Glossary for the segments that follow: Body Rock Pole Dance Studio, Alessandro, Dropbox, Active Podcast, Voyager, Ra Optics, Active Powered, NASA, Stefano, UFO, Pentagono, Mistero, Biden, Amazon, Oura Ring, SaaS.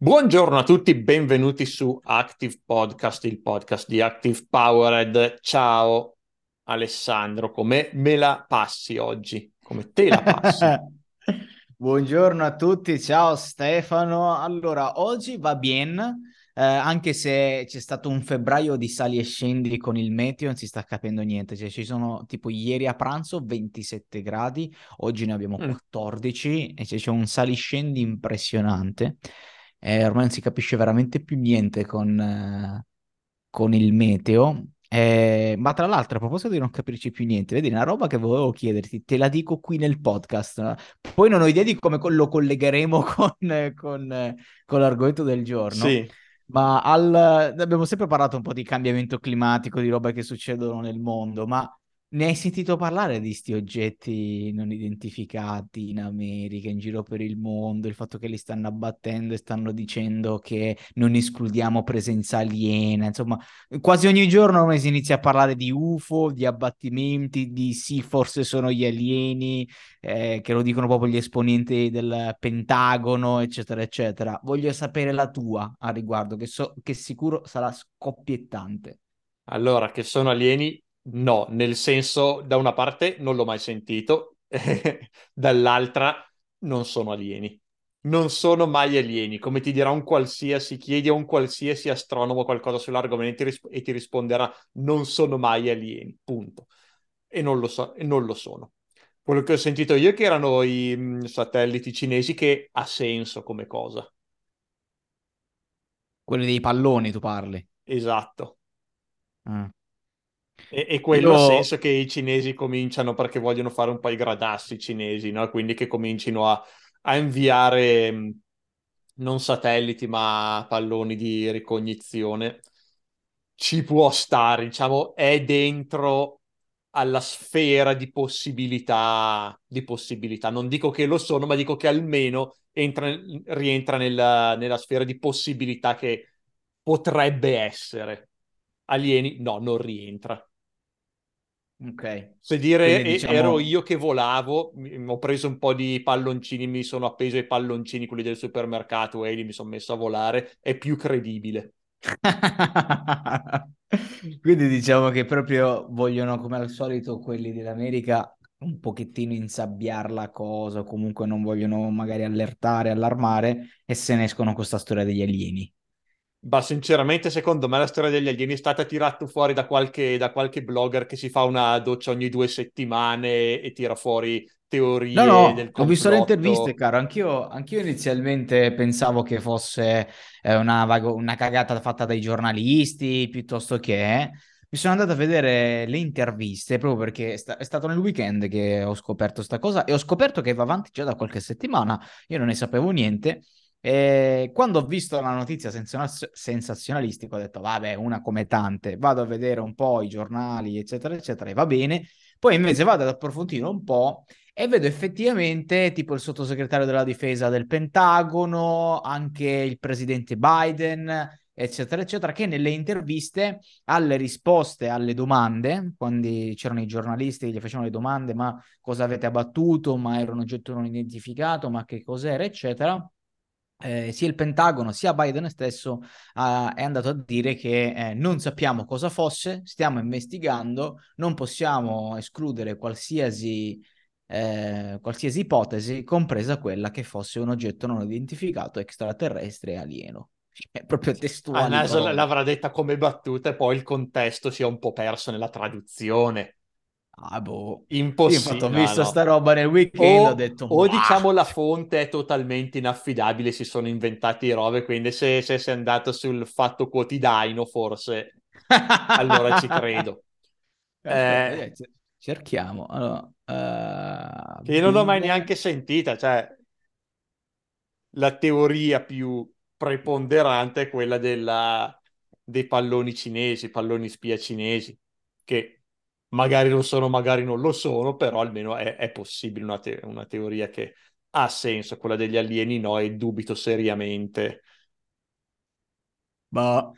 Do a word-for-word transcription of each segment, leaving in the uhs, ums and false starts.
Buongiorno a tutti, benvenuti su Active Podcast, il podcast di Active Powered. Ciao Alessandro, come me la passi oggi? Come te la passi? Buongiorno a tutti, ciao Stefano. Allora, oggi va bene, eh, anche se c'è stato un febbraio di sali e scendi con il meteo, non si sta capendo niente. Cioè, ci sono tipo ieri a pranzo ventisette gradi, oggi ne abbiamo quattordici, mm. e c'è un saliscendi impressionante. Eh, ormai non si capisce veramente più niente con, eh, con il meteo, eh, ma tra l'altro, a proposito di non capirci più niente, vedi, una roba che volevo chiederti, te la dico qui nel podcast, no? Poi non ho idea di come lo collegheremo con, eh, con, eh, con l'argomento del giorno, sì. Ma al, abbiamo sempre parlato un po' di cambiamento climatico, di roba che succedono nel mondo, ma ne hai sentito parlare di sti oggetti non identificati in America, in giro per il mondo, il fatto che li stanno abbattendo e stanno dicendo che non escludiamo presenza aliena, insomma quasi ogni giorno ormai si inizia a parlare di U F O, di abbattimenti, di sì, forse sono gli alieni, eh, che lo dicono proprio gli esponenti del Pentagono, eccetera, eccetera. Voglio sapere la tua a riguardo, che so che sicuro sarà scoppiettante. Allora, che sono alieni? No, nel senso, da una parte non l'ho mai sentito, eh, dall'altra non sono alieni, non sono mai alieni, come ti dirà un qualsiasi, chiedi a un qualsiasi astronomo qualcosa sull'argomento e ti risponderà non sono mai alieni, punto, e non lo, so, e non lo sono. Quello che ho sentito io è che erano i mh, satelliti cinesi, che ha senso come cosa. Quelli dei palloni tu parli? Esatto. Ah. E, e quello ha senso che i cinesi cominciano perché vogliono fare un po' i gradassi cinesi, no? Quindi che comincino a, a inviare non satelliti ma palloni di ricognizione. Ci può stare, diciamo, è dentro alla sfera di possibilità, di possibilità. Non dico che lo sono, ma dico che almeno entra, rientra nella, nella sfera di possibilità che potrebbe essere. Alieni? No, non rientra. Ok. Se dire e, diciamo... ero io che volavo, m- ho preso un po' di palloncini, mi sono appeso ai palloncini, quelli del supermercato, e lì mi sono messo a volare, è più credibile. Quindi diciamo che proprio vogliono, come al solito, quelli dell'America un pochettino insabbiare la cosa, comunque non vogliono magari allertare, allarmare, e se ne escono con sta storia degli alieni. Ma sinceramente secondo me la storia degli alieni è stata tirata fuori da qualche, da qualche blogger che si fa una doccia ogni due settimane e tira fuori teorie no, no, del complotto. Ho visto le interviste, caro, anch'io, anch'io inizialmente pensavo che fosse eh, una, una cagata fatta dai giornalisti, piuttosto che... Mi sono andato a vedere le interviste proprio perché è, sta- è stato nel weekend che ho scoperto sta cosa, e ho scoperto che va avanti già da qualche settimana, io non ne sapevo niente. E quando ho visto la notizia sensaz- sensazionalistica ho detto vabbè, una come tante, vado a vedere un po' i giornali eccetera eccetera e va bene, poi invece vado ad approfondire un po' e vedo effettivamente tipo il sottosegretario della difesa del Pentagono, anche il presidente Biden eccetera eccetera, che nelle interviste alle risposte alle domande, quando c'erano i giornalisti che gli facevano le domande ma cosa avete abbattuto, ma era un oggetto non identificato, ma che cos'era eccetera, Eh, sia il Pentagono sia Biden stesso eh, è andato a dire che eh, non sappiamo cosa fosse, stiamo investigando, non possiamo escludere qualsiasi, eh, qualsiasi ipotesi, compresa quella che fosse un oggetto non identificato extraterrestre e alieno. È proprio testuale. La NASA l'avrà detta come battuta e poi il contesto si è un po' perso nella traduzione. Ah, boh. Impossibile. Infatti, ho visto no. sta roba nel weekend, o, ho detto o bah. Diciamo la fonte è totalmente inaffidabile, si sono inventati robe, quindi se, se sei andato sul Fatto Quotidiano forse allora ci credo. eh, cerchiamo allora, uh, che non l'ho mai neanche sentita, cioè la teoria più preponderante è quella della, dei palloni cinesi, palloni spia cinesi, che magari lo sono, magari non lo sono, però almeno è, è possibile, una, te- una teoria che ha senso. Quella degli alieni no, e dubito seriamente. Ma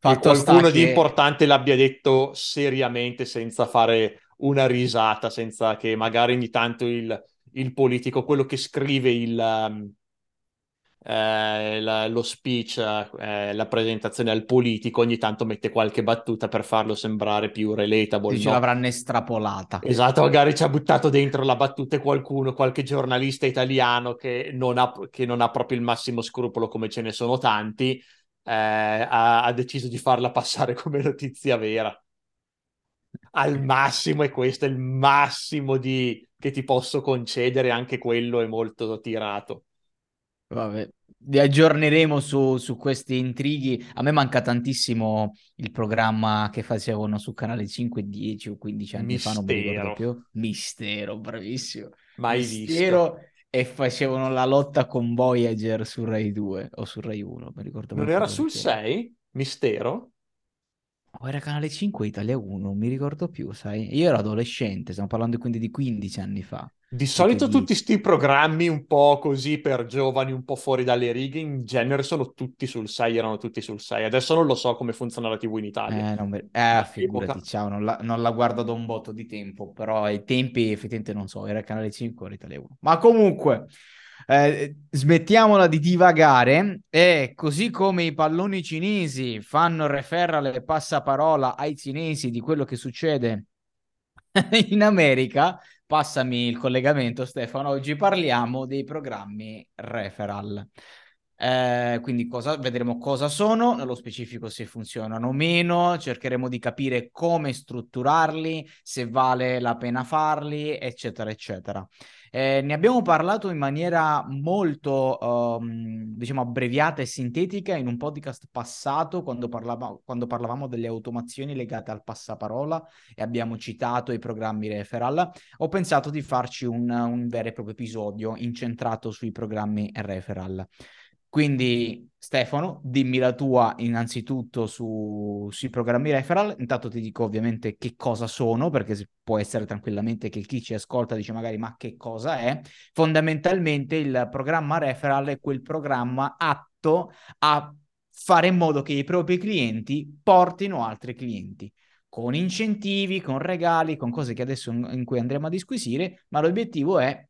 fatto che qualcuno di che... importante l'abbia detto seriamente, senza fare una risata, senza che magari ogni tanto il, il politico, quello che scrive il... Um, eh, la, lo speech, eh, la presentazione al politico, ogni tanto mette qualche battuta per farlo sembrare più relatable. Dice, no? L'avranno estrapolata. Esatto, magari ci ha buttato dentro la battuta qualcuno, qualche giornalista italiano che non ha, che non ha proprio il massimo scrupolo, come ce ne sono tanti, eh, ha, ha deciso di farla passare come notizia vera. Al massimo, e questo è il massimo di... che ti posso concedere, anche quello è molto tirato. Vabbè, vi aggiorneremo su, su questi intrighi. A me manca tantissimo il programma che facevano su Canale cinque, dieci o quindici anni Mistero. Fa, non mi ricordo più. Mistero, bravissimo. Mai Mistero visto. E facevano la lotta con Voyager su Rai due o su Rai uno, mi ricordo. Non era sul sei? Mistero? O era Canale cinque Italia uno, non mi ricordo più, sai? Io ero adolescente, stiamo parlando quindi di quindici anni fa. Di solito tutti sti programmi un po' così per giovani, un po' fuori dalle righe, in genere sono tutti sul sei, erano tutti sul sei. Adesso non lo so come funziona la tivù in Italia. Eh, non me... eh figurati, ciao, non la, non la guardo da un botto di tempo, però ai tempi effettivamente non so, era Canale cinque o Italia uno. Ma comunque... Eh, smettiamola di divagare, e così come i palloni cinesi fanno referral e passaparola ai cinesi di quello che succede in America, passami il collegamento Stefano, oggi parliamo dei programmi referral, eh, quindi cosa, vedremo cosa sono, nello specifico se funzionano o meno, cercheremo di capire come strutturarli, se vale la pena farli, eccetera eccetera. Eh, ne abbiamo parlato in maniera molto, um, diciamo, abbreviata e sintetica in un podcast passato, quando, parlava, quando parlavamo delle automazioni legate al passaparola e abbiamo citato i programmi referral. Ho pensato di farci un, un vero e proprio episodio incentrato sui programmi referral. Quindi Stefano, dimmi la tua innanzitutto su, sui programmi referral. Intanto ti dico ovviamente che cosa sono, perché può essere tranquillamente che chi ci ascolta dice magari ma che cosa è. Fondamentalmente il programma referral è quel programma atto a fare in modo che i propri clienti portino altri clienti, con incentivi, con regali, con cose che adesso in, in cui andremo a disquisire, ma l'obiettivo è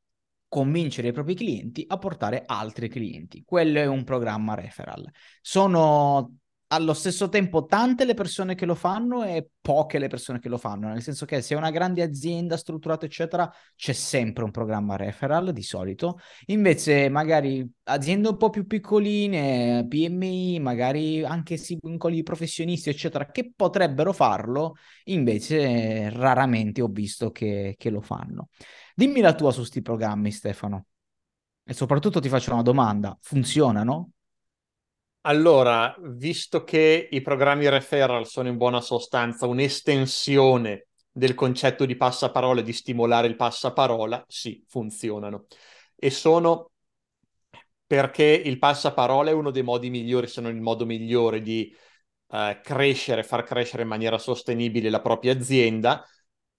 convincere i propri clienti a portare altri clienti. Quello è un programma referral. Sono allo stesso tempo tante le persone che lo fanno e poche le persone che lo fanno, nel senso che se è una grande azienda strutturata eccetera c'è sempre un programma referral di solito, invece magari aziende un po' più piccoline, P M I, magari anche singoli professionisti eccetera che potrebbero farlo, invece raramente ho visto che, che lo fanno. Dimmi la tua su sti programmi, Stefano, e soprattutto ti faccio una domanda: funzionano? Allora, visto che i programmi referral sono in buona sostanza un'estensione del concetto di passaparola e di stimolare il passaparola, sì, funzionano. E sono perché il passaparola è uno dei modi migliori, se non il modo migliore, di eh, crescere, far crescere in maniera sostenibile la propria azienda.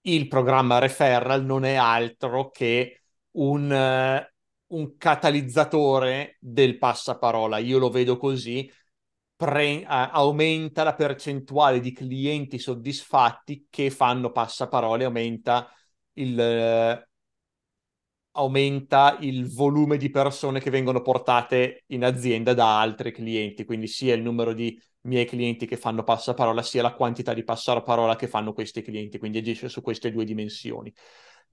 Il programma referral non è altro che un, uh, un catalizzatore del passaparola. Io lo vedo così: pre- uh, aumenta la percentuale di clienti soddisfatti che fanno passaparole, aumenta il, uh, aumenta il volume di persone che vengono portate in azienda da altri clienti, quindi sia il numero di miei clienti che fanno passaparola, sia la quantità di passaparola che fanno questi clienti, quindi agisce su queste due dimensioni.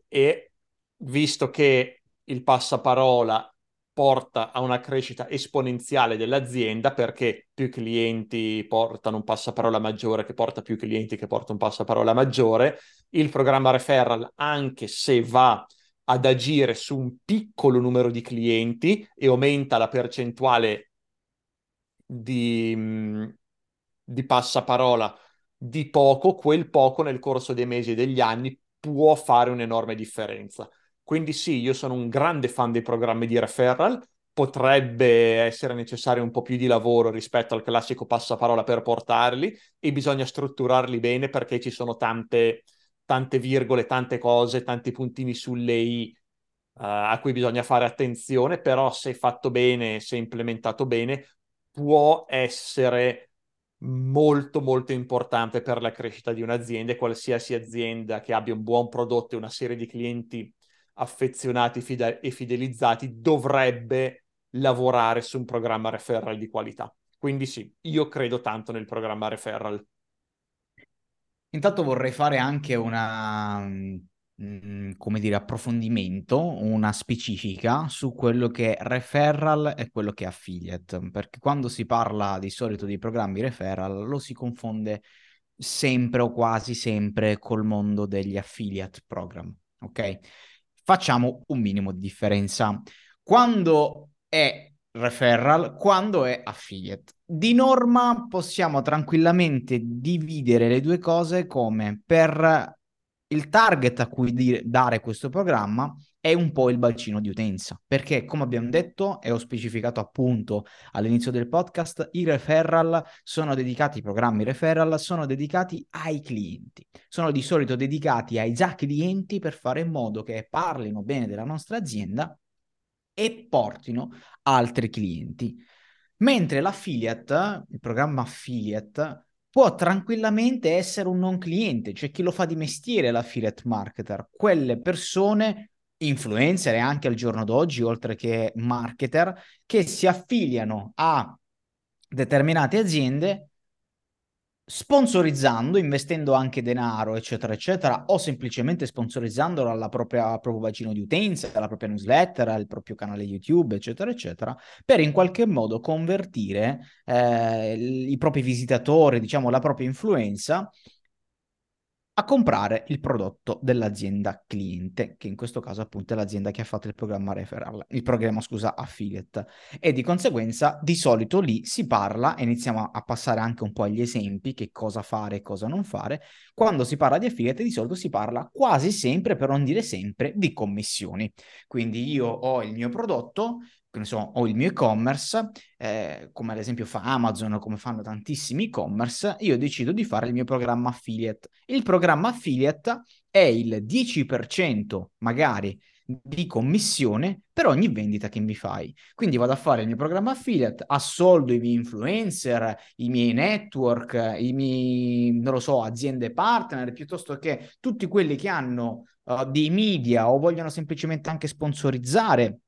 E visto che il passaparola porta a una crescita esponenziale dell'azienda, perché più clienti portano un passaparola maggiore che porta più clienti che porta un passaparola maggiore, il programma referral, anche se va ad agire su un piccolo numero di clienti e aumenta la percentuale di, di passaparola di poco, quel poco nel corso dei mesi e degli anni può fare un'enorme differenza. Quindi sì, io sono un grande fan dei programmi di referral. Potrebbe essere necessario un po' più di lavoro rispetto al classico passaparola per portarli, e bisogna strutturarli bene, perché ci sono tante, tante virgole, tante cose, tanti puntini sulle i uh, a cui bisogna fare attenzione, però se fatto bene, se implementato bene, può essere molto molto importante per la crescita di un'azienda, e qualsiasi azienda che abbia un buon prodotto e una serie di clienti affezionati fide- e fidelizzati dovrebbe lavorare su un programma referral di qualità. Quindi sì, io credo tanto nel programma referral. Intanto vorrei fare anche una, come dire, approfondimento, una specifica su quello che è referral e quello che è affiliate, perché quando si parla di solito di programmi referral lo si confonde sempre o quasi sempre col mondo degli affiliate program, ok? Facciamo un minimo di differenza. Quando è referral, quando è affiliate? Di norma possiamo tranquillamente dividere le due cose come per il target a cui dire, dare questo programma è un po' il bacino di utenza, perché come abbiamo detto e ho specificato appunto all'inizio del podcast, i referral sono dedicati, i programmi referral sono dedicati ai clienti, sono di solito dedicati ai già clienti per fare in modo che parlino bene della nostra azienda e portino altri clienti, mentre l'affiliate, il programma affiliate, può tranquillamente essere un non cliente, cioè chi lo fa di mestiere l'affiliate marketer, quelle persone, influencer anche al giorno d'oggi, oltre che marketer, che si affiliano a determinate aziende sponsorizzando, investendo anche denaro, eccetera, eccetera, o semplicemente sponsorizzandolo alla propria, al proprio bacino di utenza, alla propria newsletter, al proprio canale YouTube, eccetera, eccetera, per in qualche modo convertire eh, i propri visitatori, diciamo la propria influenza, a comprare il prodotto dell'azienda cliente, che in questo caso appunto è l'azienda che ha fatto il programma referral, il programma scusa affiliate, e di conseguenza di solito lì si parla, e iniziamo a passare anche un po' agli esempi, che cosa fare e cosa non fare, quando si parla di affiliate di solito si parla quasi sempre, per non dire sempre, di commissioni. Quindi io ho il mio prodotto, insomma, ho il mio e-commerce, eh, come ad esempio fa Amazon o come fanno tantissimi e-commerce, io decido di fare il mio programma affiliate. Il programma affiliate è il dieci per cento magari di commissione per ogni vendita che mi fai. Quindi vado a fare il mio programma affiliate, assoldo i miei influencer, i miei network, i miei, non lo so, aziende partner, piuttosto che tutti quelli che hanno uh, dei media o vogliono semplicemente anche sponsorizzare,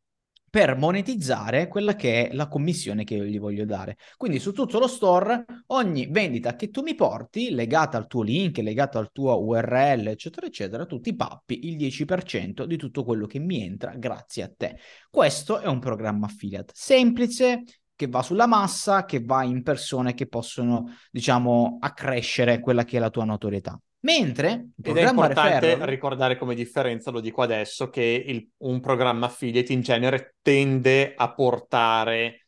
per monetizzare quella che è la commissione che io gli voglio dare. Quindi su tutto lo store, ogni vendita che tu mi porti, legata al tuo link, legata al tuo U R L, eccetera, eccetera, tu ti pappi il dieci per cento di tutto quello che mi entra grazie a te. Questo è un programma affiliate semplice, che va sulla massa, che va in persone che possono, diciamo, accrescere quella che è la tua notorietà. Mentre ed è importante referral... ricordare come differenza, lo dico adesso, che il, un programma affiliate in genere tende a portare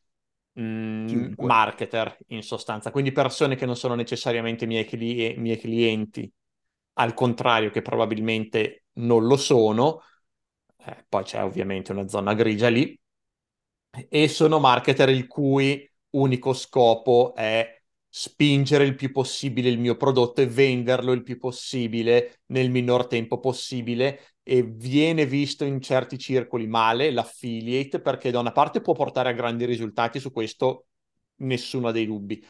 mh, marketer in sostanza, quindi persone che non sono necessariamente miei, cli- miei clienti, al contrario che probabilmente non lo sono, eh, poi c'è ovviamente una zona grigia lì, e sono marketer il cui unico scopo è spingere il più possibile il mio prodotto e venderlo il più possibile nel minor tempo possibile, e viene visto in certi circoli male l'affiliate perché da una parte può portare a grandi risultati, su questo nessuno ha dei dubbi,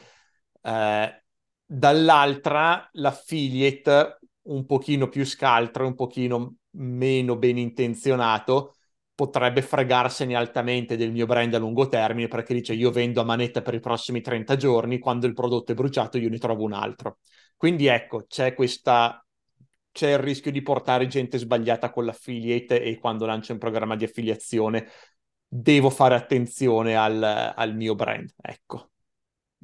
eh, dall'altra l'affiliate un pochino più scaltro, un pochino meno ben intenzionato potrebbe fregarsene altamente del mio brand a lungo termine, perché dice io vendo a manetta per i prossimi trenta giorni, quando il prodotto è bruciato io ne trovo un altro. Quindi ecco, c'è questa c'è il rischio di portare gente sbagliata con l'affiliate, e quando lancio un programma di affiliazione devo fare attenzione al, al mio brand, ecco.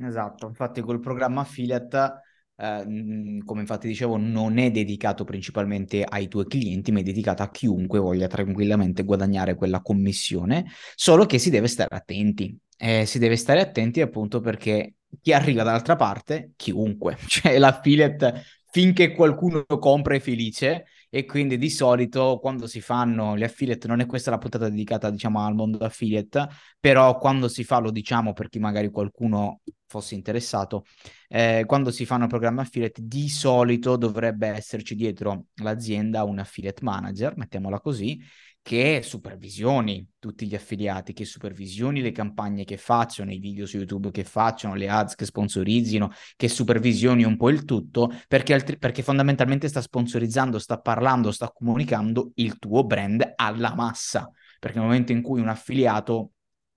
Esatto, infatti col programma affiliate... Uh, come infatti dicevo, non è dedicato principalmente ai tuoi clienti, ma è dedicato a chiunque voglia tranquillamente guadagnare quella commissione, solo che si deve stare attenti, eh, si deve stare attenti appunto perché chi arriva dall'altra parte, chiunque, cioè l'affiliate finché qualcuno compra è felice, e quindi di solito quando si fanno gli affiliate, non è questa la puntata dedicata diciamo al mondo affiliate, però quando si fa, lo diciamo per chi magari qualcuno fosse interessato, eh, quando si fanno programmi affiliate di solito dovrebbe esserci dietro l'azienda un affiliate manager, mettiamola così, che supervisioni tutti gli affiliati, che supervisioni le campagne che facciano, i video su YouTube che facciano, le ads che sponsorizzino, che supervisioni un po' il tutto, perché, altri- perché fondamentalmente sta sponsorizzando, sta parlando, sta comunicando il tuo brand alla massa, perché nel momento in cui un affiliato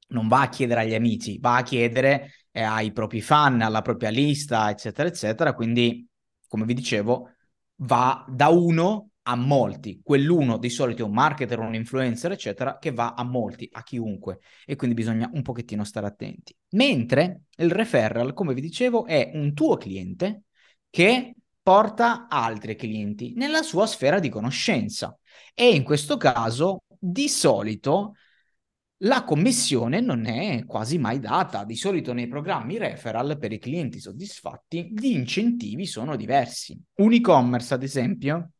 non va a chiedere agli amici, va a chiedere eh, ai propri fan, alla propria lista, eccetera, eccetera. Quindi, come vi dicevo, va da uno a molti. Quell'uno di solito è un marketer, un influencer, eccetera, che va a molti, a chiunque. E quindi bisogna un pochettino stare attenti. Mentre il referral, come vi dicevo, è un tuo cliente che porta altri clienti nella sua sfera di conoscenza. E in questo caso, di solito, la commissione non è quasi mai data. Di solito nei programmi referral per i clienti soddisfatti gli incentivi sono diversi. Un e-commerce, ad esempio,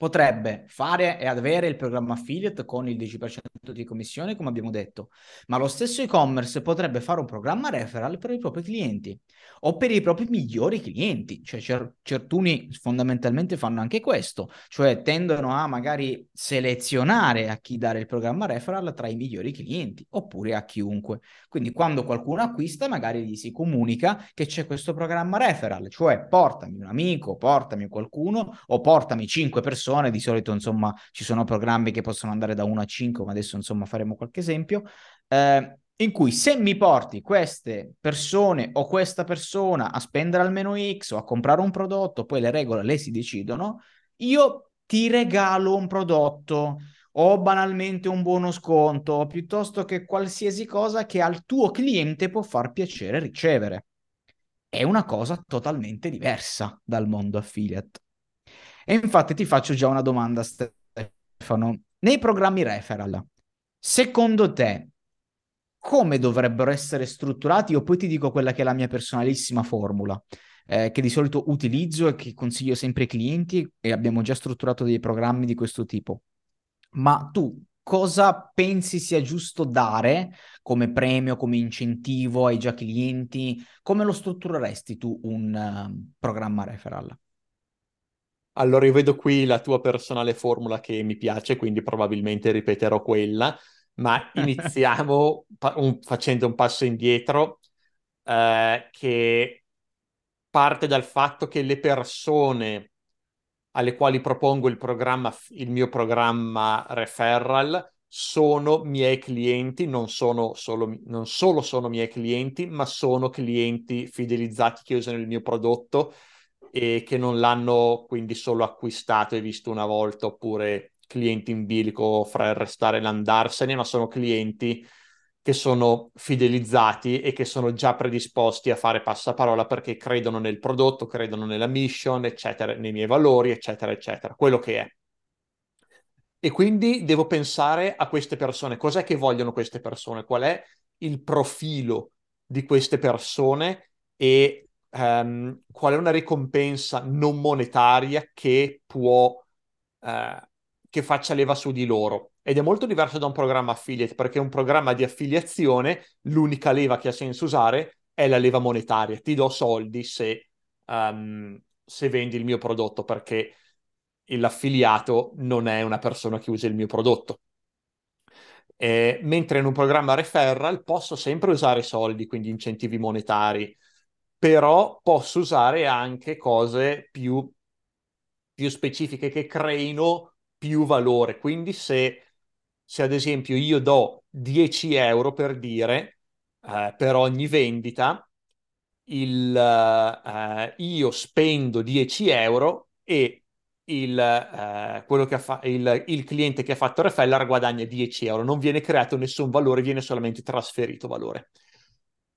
potrebbe fare e avere il programma affiliate con il dieci per cento di commissione, come abbiamo detto, ma lo stesso e-commerce potrebbe fare un programma referral per i propri clienti o per i propri migliori clienti. Cioè cer- certuni fondamentalmente fanno anche questo, cioè tendono a magari selezionare a chi dare il programma referral tra i migliori clienti oppure a chiunque. Quindi quando qualcuno acquista magari gli si comunica che c'è questo programma referral, cioè portami un amico, portami qualcuno o portami cinque persone. Di solito, insomma, ci sono programmi che possono andare da uno a cinque, ma adesso, insomma, faremo qualche esempio, eh, in cui se mi porti queste persone o questa persona a spendere almeno X o a comprare un prodotto, poi le regole le si decidono, io ti regalo un prodotto o banalmente un buono sconto, piuttosto che qualsiasi cosa che al tuo cliente può far piacere ricevere. È una cosa totalmente diversa dal mondo affiliate. E infatti ti faccio già una domanda, Stefano. Nei programmi referral, secondo te, come dovrebbero essere strutturati? Io poi ti dico quella che è la mia personalissima formula, eh, che di solito utilizzo e che consiglio sempre ai clienti, e abbiamo già strutturato dei programmi di questo tipo. Ma tu cosa pensi sia giusto dare come premio, come incentivo ai già clienti? Come lo struttureresti tu un uh, programma referral? Allora, io vedo qui la tua personale formula che mi piace, quindi probabilmente ripeterò quella, ma iniziamo pa- un, facendo un passo indietro, eh, che parte dal fatto che le persone alle quali propongo il programma, il mio programma referral sono miei clienti, non sono solo, non solo sono miei clienti, ma sono clienti fidelizzati che usano il mio prodotto e che non l'hanno quindi solo acquistato e visto una volta, oppure clienti in bilico fra il restare e l'andarsene, ma sono clienti che sono fidelizzati e che sono già predisposti a fare passaparola perché credono nel prodotto, credono nella mission, eccetera, nei miei valori, eccetera, eccetera, quello che è. E quindi devo pensare a queste persone, cos'è che vogliono queste persone, qual è il profilo di queste persone e Um, qual è una ricompensa non monetaria che può uh, che faccia leva su di loro. Ed è molto diverso da un programma affiliate, perché un programma di affiliazione l'unica leva che ha senso usare è la leva monetaria. Ti do soldi se, um, se vendi il mio prodotto, perché l'affiliato non è una persona che usa il mio prodotto. Eh, mentre in un programma referral posso sempre usare soldi, quindi incentivi monetari, però posso usare anche cose più, più specifiche che creino più valore. Quindi se, se ad esempio io do dieci euro per dire, eh, per ogni vendita, il, eh, io spendo dieci euro e il, eh, quello che fa- il, il cliente che ha fatto referral guadagna dieci euro. Non viene creato nessun valore, viene solamente trasferito valore.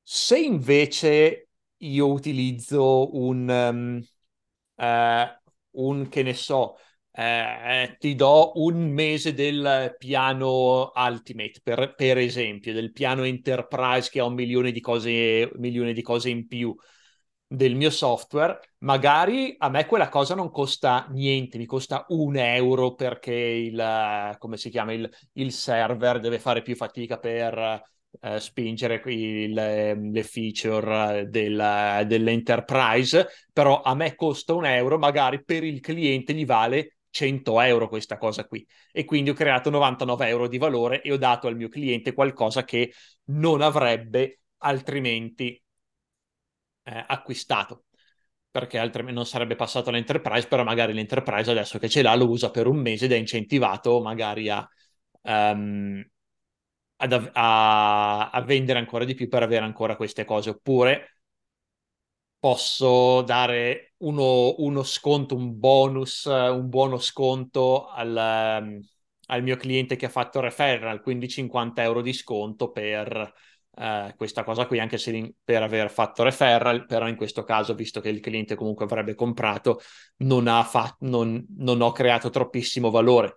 Se invece io utilizzo un, um, eh, un che ne so, eh, eh, ti do un mese del piano Ultimate, per, per esempio, del piano Enterprise che ha un milione di cose, milione di cose in più del mio software, magari a me quella cosa non costa niente, mi costa un euro perché il, come si chiama, il, il server deve fare più fatica per Uh, spingere qui le, le feature della, dell'enterprise, però a me costa un euro, magari per il cliente gli vale cento euro questa cosa qui, e quindi ho creato novantanove euro di valore e ho dato al mio cliente qualcosa che non avrebbe altrimenti eh, acquistato, perché altrimenti non sarebbe passato all'enterprise, però magari l'enterprise adesso che ce l'ha lo usa per un mese ed è incentivato magari a um, ad, a, a vendere ancora di più per avere ancora queste cose, oppure posso dare uno, uno sconto, un bonus, un buono sconto al, al mio cliente che ha fatto referral, quindi cinquanta euro di sconto per eh, questa cosa qui, anche se per aver fatto referral, però in questo caso, visto che il cliente comunque avrebbe comprato, non, ha fa- non, non ho creato troppissimo valore.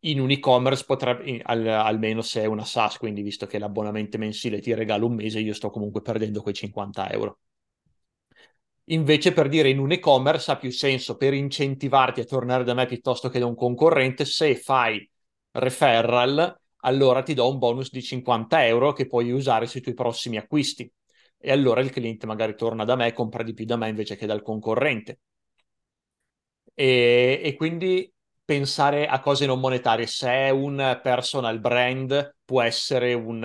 In un e-commerce potrebbe, al, almeno se è una SaaS, quindi visto che l'abbonamento mensile ti regalo un mese, io sto comunque perdendo quei cinquanta euro. Invece, per dire, in un e-commerce ha più senso, per incentivarti a tornare da me piuttosto che da un concorrente, se fai referral, allora ti do un bonus di cinquanta euro che puoi usare sui tuoi prossimi acquisti. E allora il cliente magari torna da me e compra di più da me invece che dal concorrente. E, e quindi pensare a cose non monetarie. Se è un personal brand, può essere un...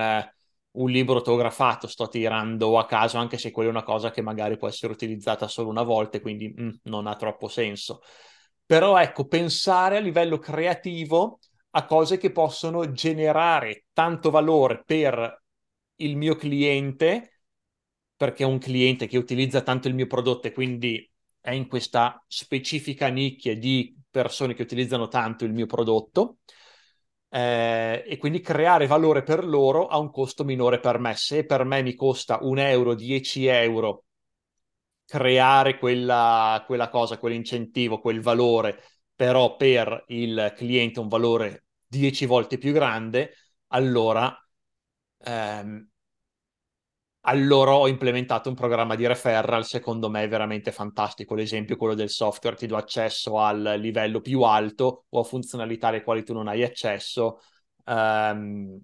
un libro autografato, sto tirando a caso, anche se quella è una cosa che magari può essere utilizzata solo una volta e quindi mm, non ha troppo senso. Però ecco, pensare a livello creativo a cose che possono generare tanto valore per il mio cliente, perché è un cliente che utilizza tanto il mio prodotto e quindi è in questa specifica nicchia di persone che utilizzano tanto il mio prodotto, Eh, e quindi creare valore per loro a un costo minore per me. Se per me mi costa un euro, dieci euro creare quella, quella cosa, quell'incentivo, quel valore, però per il cliente un valore dieci volte più grande, allora, ehm, allora ho implementato un programma di referral, secondo me è veramente fantastico. L'esempio è quello del software, ti do accesso al livello più alto o a funzionalità alle quali tu non hai accesso um,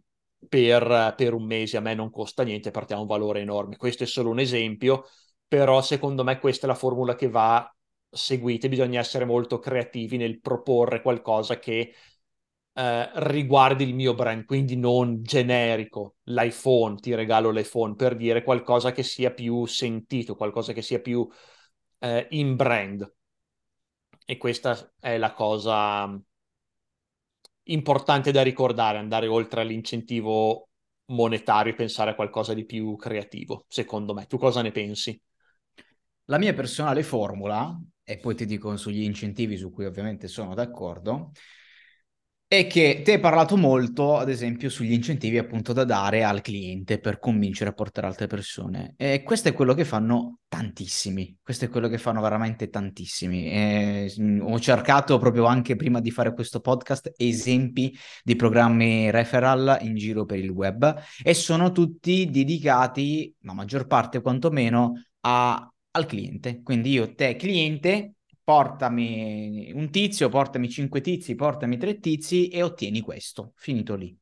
per, per un mese, a me non costa niente, per te ha un valore enorme. Questo è solo un esempio, però secondo me questa è la formula che va seguita, bisogna essere molto creativi nel proporre qualcosa che Uh, riguardi il mio brand, quindi non generico, l'iPhone, ti regalo l'iPhone, per dire qualcosa che sia più sentito, qualcosa che sia più uh, in brand. E questa è la cosa importante da ricordare, andare oltre all'incentivo monetario e pensare a qualcosa di più creativo, secondo me. Tu cosa ne pensi? La mia personale formula, e poi ti dico sugli incentivi su cui ovviamente sono d'accordo, è che te hai parlato molto, ad esempio, sugli incentivi appunto da dare al cliente per convincere a portare altre persone, e questo è quello che fanno tantissimi, questo è quello che fanno veramente tantissimi. E ho cercato proprio anche prima di fare questo podcast esempi di programmi referral in giro per il web, e sono tutti dedicati, la maggior parte quantomeno, a, al cliente. Quindi io, te cliente, portami un tizio, portami cinque tizi, portami tre tizi e ottieni questo, finito lì.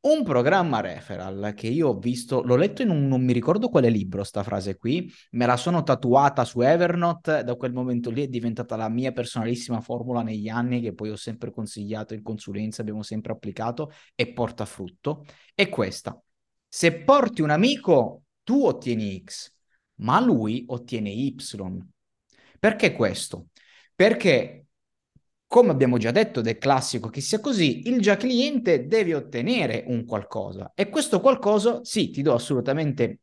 Un programma referral che io ho visto, l'ho letto in un, non mi ricordo quale libro sta frase qui, me la sono tatuata su Evernote, da quel momento lì è diventata la mia personalissima formula negli anni, che poi ho sempre consigliato in consulenza, abbiamo sempre applicato e porta frutto, è questa. Se porti un amico, tu ottieni X, ma lui ottiene Y. Perché questo? Perché, come abbiamo già detto, del classico che sia così, il già cliente deve ottenere un qualcosa, e questo qualcosa, sì, ti do assolutamente,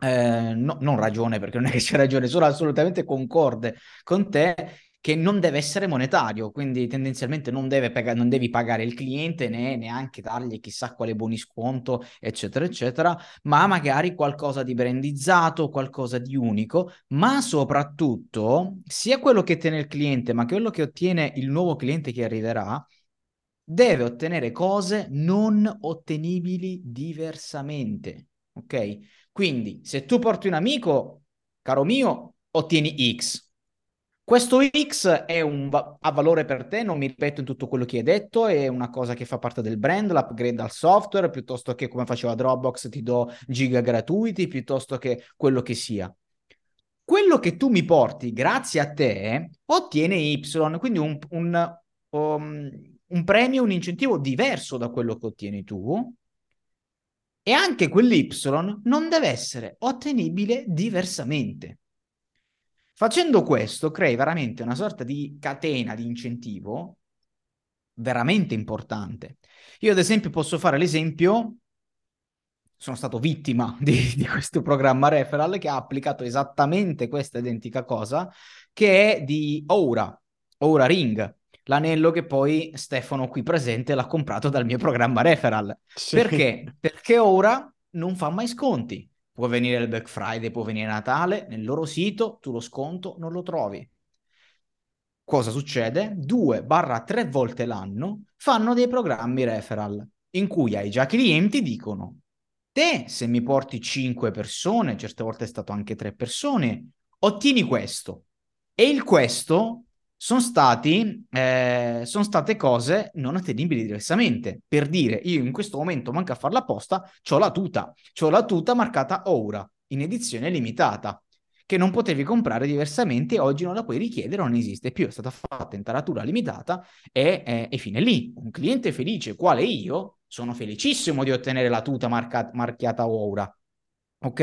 eh, no, non ragione, perché non è che c'è ragione, sono assolutamente concorde con te, che non deve essere monetario, quindi tendenzialmente non, deve pag- non devi pagare il cliente, né neanche dargli chissà quale buoni sconto, eccetera, eccetera, ma magari qualcosa di brandizzato, qualcosa di unico, ma soprattutto sia quello che tiene il cliente, ma quello che ottiene il nuovo cliente che arriverà, deve ottenere cose non ottenibili diversamente, ok? Quindi se tu porti un amico, caro mio, ottieni X. Questo X è un va- a valore per te, non mi ripeto in tutto quello che hai detto, è una cosa che fa parte del brand, l'upgrade al software, piuttosto che come faceva Dropbox ti do giga gratuiti, piuttosto che quello che sia. Quello che tu mi porti grazie a te ottiene Y, quindi un, un, um, un premio, un incentivo diverso da quello che ottieni tu, e anche quell'Y non deve essere ottenibile diversamente. Facendo questo crei veramente una sorta di catena di incentivo veramente importante. Io ad esempio posso fare l'esempio sono stato vittima di, di questo programma referral che ha applicato esattamente questa identica cosa, che è di Oura, Oura Ring, l'anello che poi Stefano qui presente l'ha comprato dal mio programma referral. Sì. Perché? Perché Oura non fa mai sconti. Può venire il Black Friday, può venire Natale, nel loro sito tu lo sconto non lo trovi. Cosa succede? Due barra tre volte l'anno fanno dei programmi referral in cui ai già clienti dicono: te, se mi porti cinque persone, certe volte è stato anche tre persone, ottieni questo. E il questo sono stati eh, sono state cose non attenibili diversamente. Per dire, io in questo momento, manca a farla apposta, c'ho la tuta. C'ho la tuta marcata Oura, in edizione limitata, che non potevi comprare diversamente, oggi non la puoi richiedere, non esiste più. È stata fatta in taratura limitata e, eh, e fine lì. Un cliente felice, quale io, sono felicissimo di ottenere la tuta marca- marchiata Oura, ok?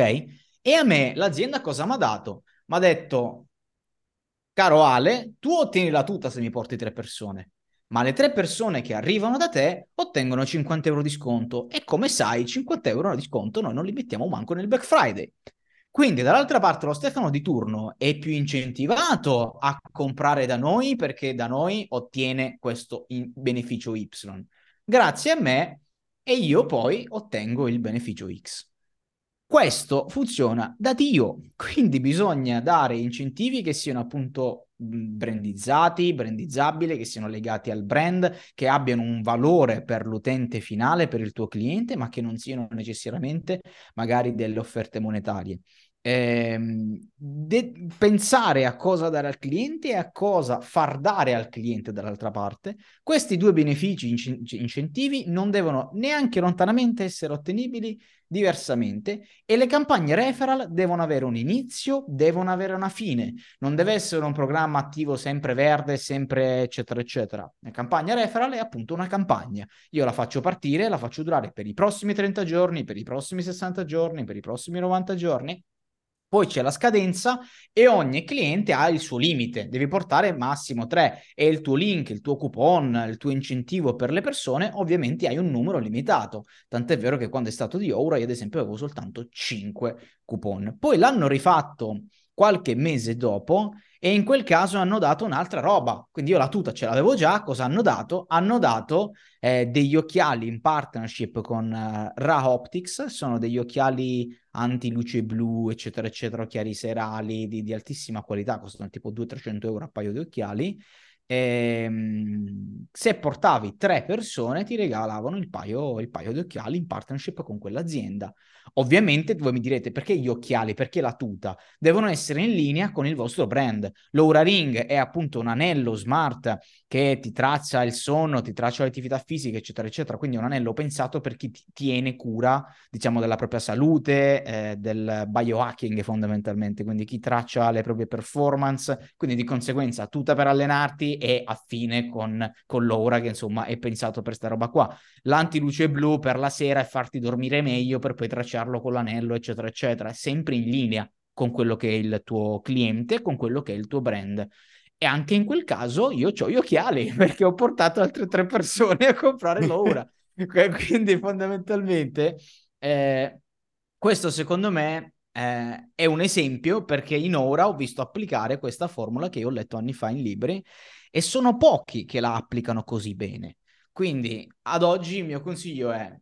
E a me l'azienda cosa mi ha dato? Mi ha detto: caro Ale, tu ottieni la tuta se mi porti tre persone, ma le tre persone che arrivano da te ottengono cinquanta euro di sconto e, come sai, cinquanta euro di sconto noi non li mettiamo manco nel Black Friday. Quindi dall'altra parte lo Stefano di turno è più incentivato a comprare da noi perché da noi ottiene questo beneficio Y. Grazie a me, e io poi ottengo il beneficio X. Questo funziona da Dio, quindi bisogna dare incentivi che siano appunto brandizzati, brandizzabili, che siano legati al brand, che abbiano un valore per l'utente finale, per il tuo cliente, ma che non siano necessariamente magari delle offerte monetarie. Eh, de- pensare a cosa dare al cliente e a cosa far dare al cliente dall'altra parte. Questi due benefici, inc- incentivi, non devono neanche lontanamente essere ottenibili diversamente, e le campagne referral devono avere un inizio, devono avere una fine. Non deve essere un programma attivo sempre verde, sempre eccetera eccetera. La campagna referral è appunto una campagna, io la faccio partire, la faccio durare per i prossimi trenta giorni, per i prossimi sessanta giorni, per i prossimi novanta giorni. Poi c'è la scadenza e ogni cliente ha il suo limite, devi portare massimo tre, e il tuo link, il tuo coupon, il tuo incentivo per le persone, ovviamente hai un numero limitato, tant'è vero che quando è stato di Oura io ad esempio avevo soltanto cinque coupon. Poi l'hanno rifatto qualche mese dopo e in quel caso hanno dato un'altra roba, quindi io la tuta ce l'avevo già. Cosa hanno dato? Hanno dato eh, degli occhiali in partnership con eh, Ra Optics, sono degli occhiali anti luce blu eccetera eccetera, occhiali serali di, di altissima qualità, costano tipo duecento trecento euro a paio di occhiali, e se portavi tre persone ti regalavano il paio, il paio di occhiali in partnership con quell'azienda. Ovviamente voi mi direte: perché gli occhiali, perché la tuta? Devono essere in linea con il vostro brand. L'Oura Ring è appunto un anello smart che ti traccia il sonno, ti traccia l'attività fisica eccetera eccetera, quindi è un anello pensato per chi tiene cura, diciamo, della propria salute, eh, del biohacking fondamentalmente, quindi chi traccia le proprie performance, quindi di conseguenza tuta per allenarti e affine con, con l'Oura, che insomma è pensato per sta roba qua. L'antiluce blu per la sera e farti dormire meglio per poi tracciarlo con l'anello eccetera eccetera, è sempre in linea con quello che è il tuo cliente, con quello che è il tuo brand. E anche in quel caso io ho gli occhiali perché ho portato altre tre persone a comprare l'Oura. Quindi fondamentalmente eh, questo secondo me Eh, è un esempio, perché in Oura ho visto applicare questa formula che io ho letto anni fa in libri, e sono pochi che la applicano così bene. Quindi ad oggi il mio consiglio è: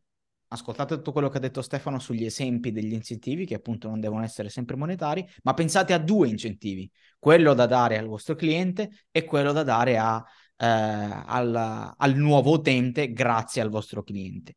ascoltate tutto quello che ha detto Stefano sugli esempi degli incentivi, che appunto non devono essere sempre monetari, ma pensate a due incentivi, quello da dare al vostro cliente e quello da dare a, eh, al, al nuovo utente grazie al vostro cliente.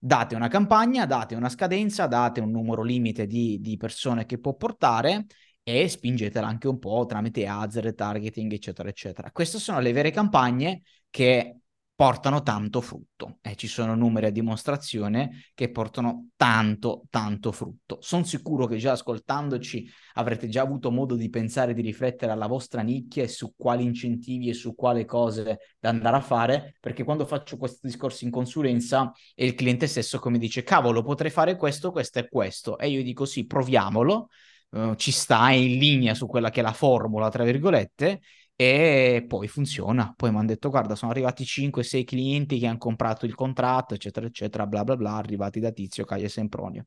Date una campagna, date una scadenza, date un numero limite di, di persone che può portare e spingetela anche un po' tramite ads, retargeting eccetera eccetera. Queste sono le vere campagne che portano tanto frutto, e ci sono numeri a dimostrazione che portano tanto tanto frutto. Sono sicuro che già ascoltandoci avrete già avuto modo di pensare, di riflettere alla vostra nicchia e su quali incentivi e su quale cose da andare a fare, perché quando faccio questi discorsi in consulenza e il cliente stesso come dice: cavolo, potrei fare questo, questo e questo, e io dico sì, proviamolo, uh, ci sta, è in linea su quella che è la formula tra virgolette, E poi funziona, poi mi hanno detto guarda sono arrivati cinque sei clienti che hanno comprato il contratto eccetera eccetera bla bla bla, arrivati da Tizio, Caio e Sempronio.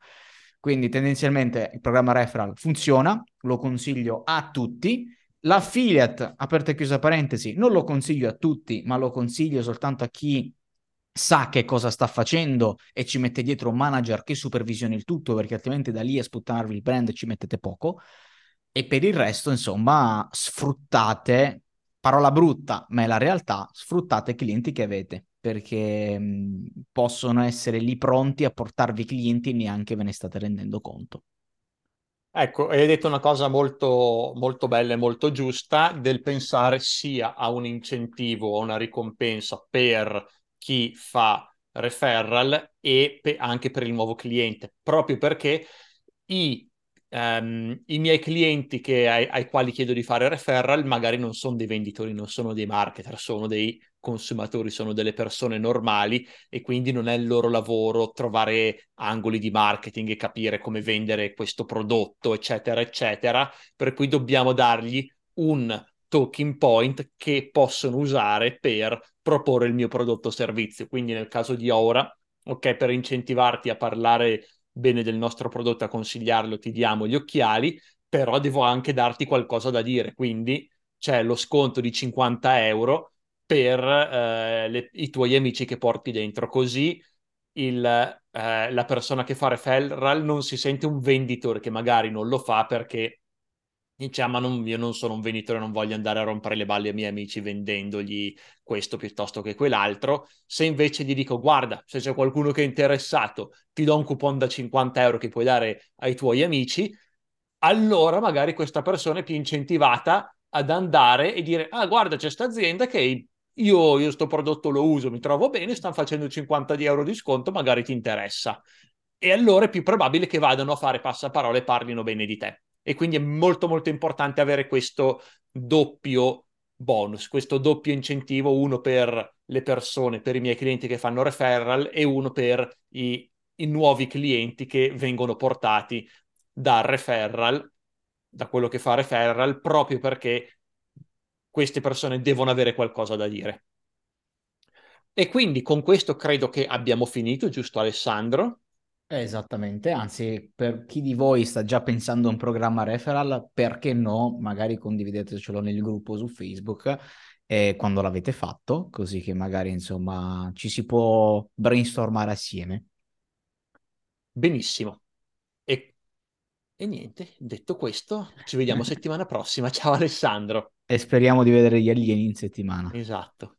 Quindi tendenzialmente il programma referral funziona, lo consiglio a tutti. L'affiliate, aperta e chiusa parentesi, non lo consiglio a tutti, ma lo consiglio soltanto a chi sa che cosa sta facendo e ci mette dietro un manager che supervisiona il tutto, perché altrimenti da lì a sputtarvi il brand ci mettete poco. E per il resto, insomma, sfruttate, parola brutta, ma è la realtà, sfruttate i clienti che avete, perché mh, possono essere lì pronti a portarvi clienti e neanche ve ne state rendendo conto. Ecco, hai detto una cosa molto, molto bella e molto giusta, del pensare sia a un incentivo, a una ricompensa per chi fa referral e pe- anche per il nuovo cliente, proprio perché i Um, i miei clienti che, ai, ai quali chiedo di fare referral magari non sono dei venditori, non sono dei marketer, sono dei consumatori, sono delle persone normali e quindi non è il loro lavoro trovare angoli di marketing e capire come vendere questo prodotto eccetera eccetera, per cui dobbiamo dargli un talking point che possono usare per proporre il mio prodotto o servizio. Quindi nel caso di Oura, ok, per incentivarti a parlare bene del nostro prodotto, a consigliarlo, ti diamo gli occhiali, però devo anche darti qualcosa da dire, quindi c'è lo sconto di cinquanta euro per eh, le, i tuoi amici che porti dentro, così il, eh, la persona che fa referral non si sente un venditore che magari non lo fa perché dice ah, ma non, io non sono un venditore, non voglio andare a rompere le balle ai miei amici vendendogli questo piuttosto che quell'altro. Se invece gli dico guarda, se c'è qualcuno che è interessato ti do un coupon da cinquanta euro che puoi dare ai tuoi amici, allora magari questa persona è più incentivata ad andare e dire ah guarda c'è sta azienda che io, io sto prodotto lo uso, mi trovo bene, stanno facendo cinquanta euro di sconto, magari ti interessa, e allora è più probabile che vadano a fare passaparole e parlino bene di te. E quindi è molto molto importante avere questo doppio bonus, questo doppio incentivo, uno per le persone, per i miei clienti che fanno referral e uno per i, i nuovi clienti che vengono portati dal referral, da quello che fa referral, proprio perché queste persone devono avere qualcosa da dire. E quindi con questo credo che abbiamo finito, giusto Alessandro? Esattamente, anzi per chi di voi sta già pensando a un programma referral, perché no, magari condividetecelo nel gruppo su Facebook eh, quando l'avete fatto, così che magari insomma ci si può brainstormare assieme. Benissimo, e, e niente, detto questo ci vediamo settimana prossima, ciao Alessandro. E speriamo di vedere gli alieni in settimana. Esatto.